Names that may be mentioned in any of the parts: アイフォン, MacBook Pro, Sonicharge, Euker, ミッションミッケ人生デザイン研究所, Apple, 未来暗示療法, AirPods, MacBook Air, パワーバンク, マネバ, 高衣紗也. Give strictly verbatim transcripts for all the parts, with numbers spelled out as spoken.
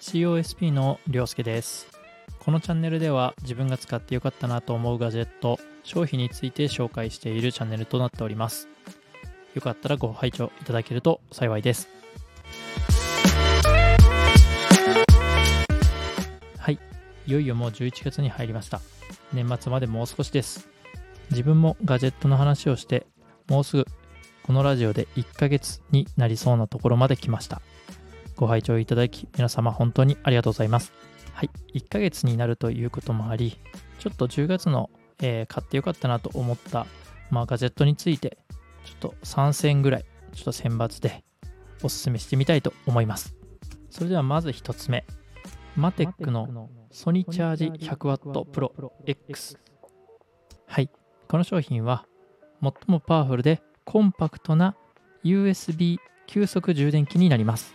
シーオーエスピー のりょうすけです。このチャンネルでは自分が使って良かったなと思うガジェット、商品について紹介しているチャンネルとなっております。よかったらご拝聴いただけると幸いです。はい、いよいよもうじゅういちがつに入りました。年末までもう少しです。自分もガジェットの話をして、もうすぐこのラジオでいっかげつになりそうなところまで来ました。ご拝聴いただき、皆様本当にありがとうございます。はい、いっかげつになるということもあり、ちょっとじゅうがつの、えー、買ってよかったなと思った、まあ、ガジェットについて、ちょっとさんせんぐらい、ちょっと選抜でおすすめしてみたいと思います。それではまずひとつめ、マテックのソニチャージ ひゃくワット プロ X。はい、この商品は最もパワフルでコンパクトな ユーエスビー 急速充電器になります。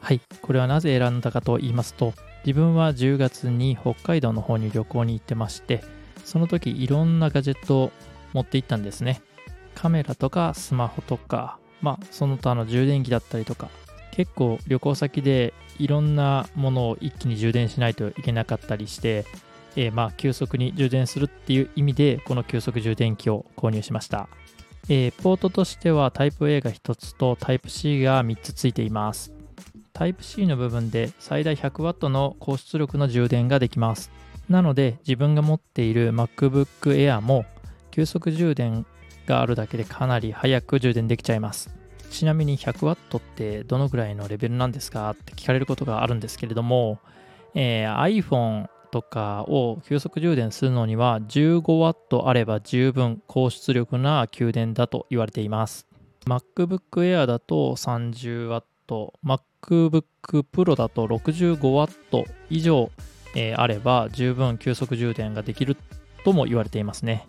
はい、これはなぜ選んだかと言いますと、自分はじゅうがつに北海道の方に旅行に行ってまして、その時いろんなガジェットを持って行ったんですね。カメラとかスマホとか、まあその他の充電器だったりとか、結構旅行先でいろんなものを一気に充電しないといけなかったりして、えー、まあ急速に充電するっていう意味で、この急速充電器を購入しました。えー、ポートとしてはタイプ A がひとつとタイプ C がみっつついています。タイプ C の部分で最大 ひゃくワット の高出力の充電ができます。なので自分が持っている MacBook Air も急速充電があるだけでかなり早く充電できちゃいます。ちなみに ひゃくワット ってどのぐらいのレベルなんですかって聞かれることがあるんですけれども、えー、iPhone とかを急速充電するのには じゅうごワット あれば十分高出力な給電だと言われています。MacBook Air だと さんじゅうワット、MacBook MacBook Pro だと ろくじゅうごワット 以上、えー、あれば十分急速充電ができるとも言われていますね。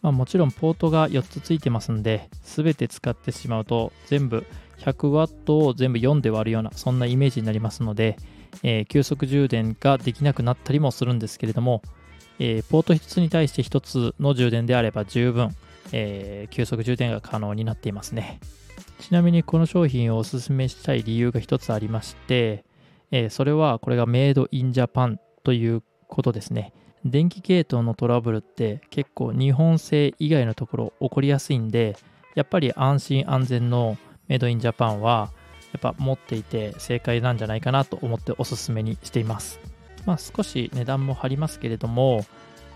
まあ、もちろんポートがよっつついてますんで、全て使ってしまうと全部 ひゃくワット を全部よんで割るような、そんなイメージになりますので、えー、急速充電ができなくなったりもするんですけれども、えー、ポートひとつに対してひとつの充電であれば十分、えー、急速充電が可能になっていますね。ちなみにこの商品をおすすめしたい理由が一つありまして、えー、それはこれがメイドインジャパンということですね。電気系統のトラブルって結構日本製以外のところ起こりやすいんで、やっぱり安心安全のメイドインジャパンはやっぱ持っていて正解なんじゃないかなと思っておすすめにしています。まあ少し値段も張りますけれども、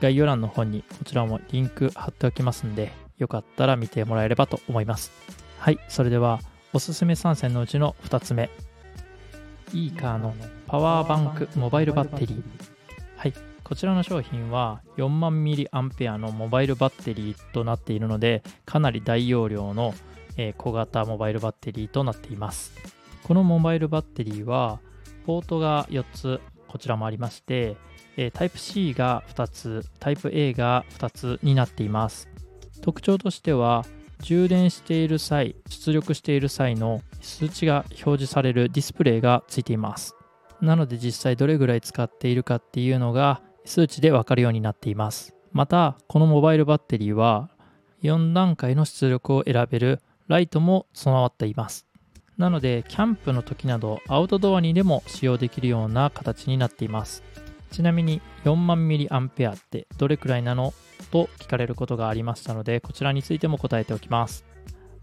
概要欄の方にこちらもリンク貼っておきますんで、よかったら見てもらえればと思います。はい、それではおすすめさんせんのうちのふたつめ、Eukerのパワーバンクモバイルバッテリー。はい、こちらの商品はよんまんミリアンペアのモバイルバッテリーとなっているので、かなり大容量の小型モバイルバッテリーとなっています。このモバイルバッテリーはポートがよっつ、こちらもありまして、タイプ C がふたつ、タイプ A がふたつになっています。特徴としては、充電している際、出力している際の数値が表示されるディスプレイがついています。なので実際どれぐらい使っているかっていうのが数値でわかるようになっています。またこのモバイルバッテリーはよんだんかいの出力を選べるライトも備わっています。なのでキャンプの時などアウトドアにでも使用できるような形になっています。ちなみによんまんミリアンペアってどれくらいなのと聞かれることがありましたので、こちらについても答えておきます。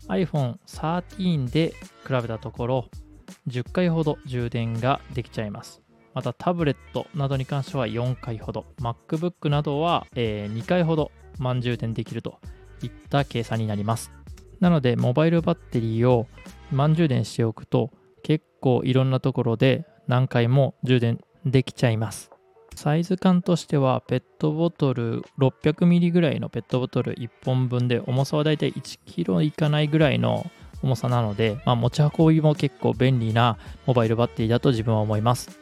アイフォンサーティーン で比べたところじゅっかいほど充電ができちゃいます。またタブレットなどに関してはよんかいほど、 MacBook などはにかいほど満充電できるといった計算になります。なのでモバイルバッテリーを満充電しておくと、結構いろんなところで何回も充電できちゃいます。サイズ感としてはペットボトル ろっぴゃくミリリットル ぐらいのペットボトルいっぽんぶんで、重さはだいたいいちキロいかないぐらいの重さなので、まあ、持ち運びも結構便利なモバイルバッテリーだと自分は思います。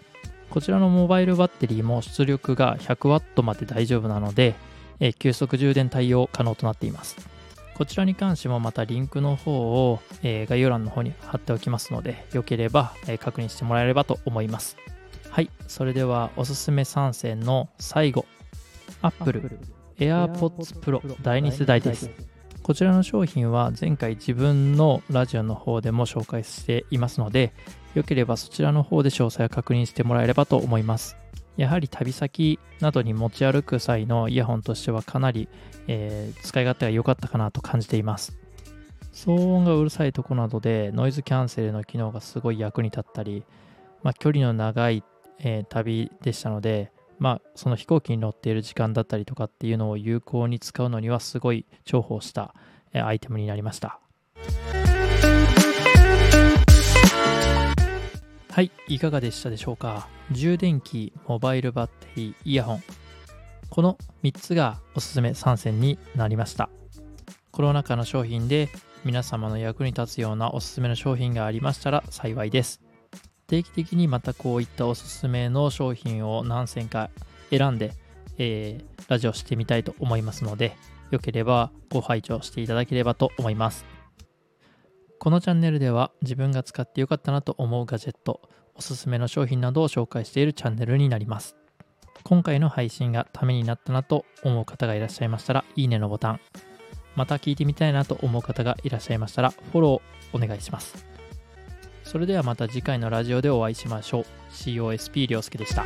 こちらのモバイルバッテリーも出力が ひゃくワット まで大丈夫なので、え急速充電対応可能となっています。こちらに関してもまたリンクの方を、えー、概要欄の方に貼っておきますので、よければ、えー、確認してもらえればと思います。はい、それではおすすめさん選の最後、Apple AirPods Pro だいに世代です。こちらの商品は前回自分のラジオの方でも紹介していますので、よければそちらの方で詳細を確認してもらえればと思います。やはり旅先などに持ち歩く際のイヤホンとしてはかなり、えー、使い勝手が良かったかなと感じています。騒音がうるさいとこなどでノイズキャンセルの機能がすごい役に立ったり、まあ、距離の長い、えー、旅でしたので、まあ、その飛行機に乗っている時間だったりとかっていうのを有効に使うのにはすごい重宝したアイテムになりました。はい、いかがでしたでしょうか。充電器、モバイルバッテリー、イヤホン、このみっつがおすすめ参戦になりました。コロナ禍の商品で皆様の役に立つようなおすすめの商品がありましたら幸いです。定期的にまたこういったおすすめの商品を何選か選んで、えー、ラジオしてみたいと思いますので、よければご拝聴していただければと思います。このチャンネルでは自分が使ってよかったなと思うガジェット、おすすめの商品などを紹介しているチャンネルになります。今回の配信がためになったなと思う方がいらっしゃいましたら、いいねのボタン。また聞いてみたいなと思う方がいらっしゃいましたら、フォローお願いします。それではまた次回のラジオでお会いしましょう。シーオーエスピー りょうすけでした。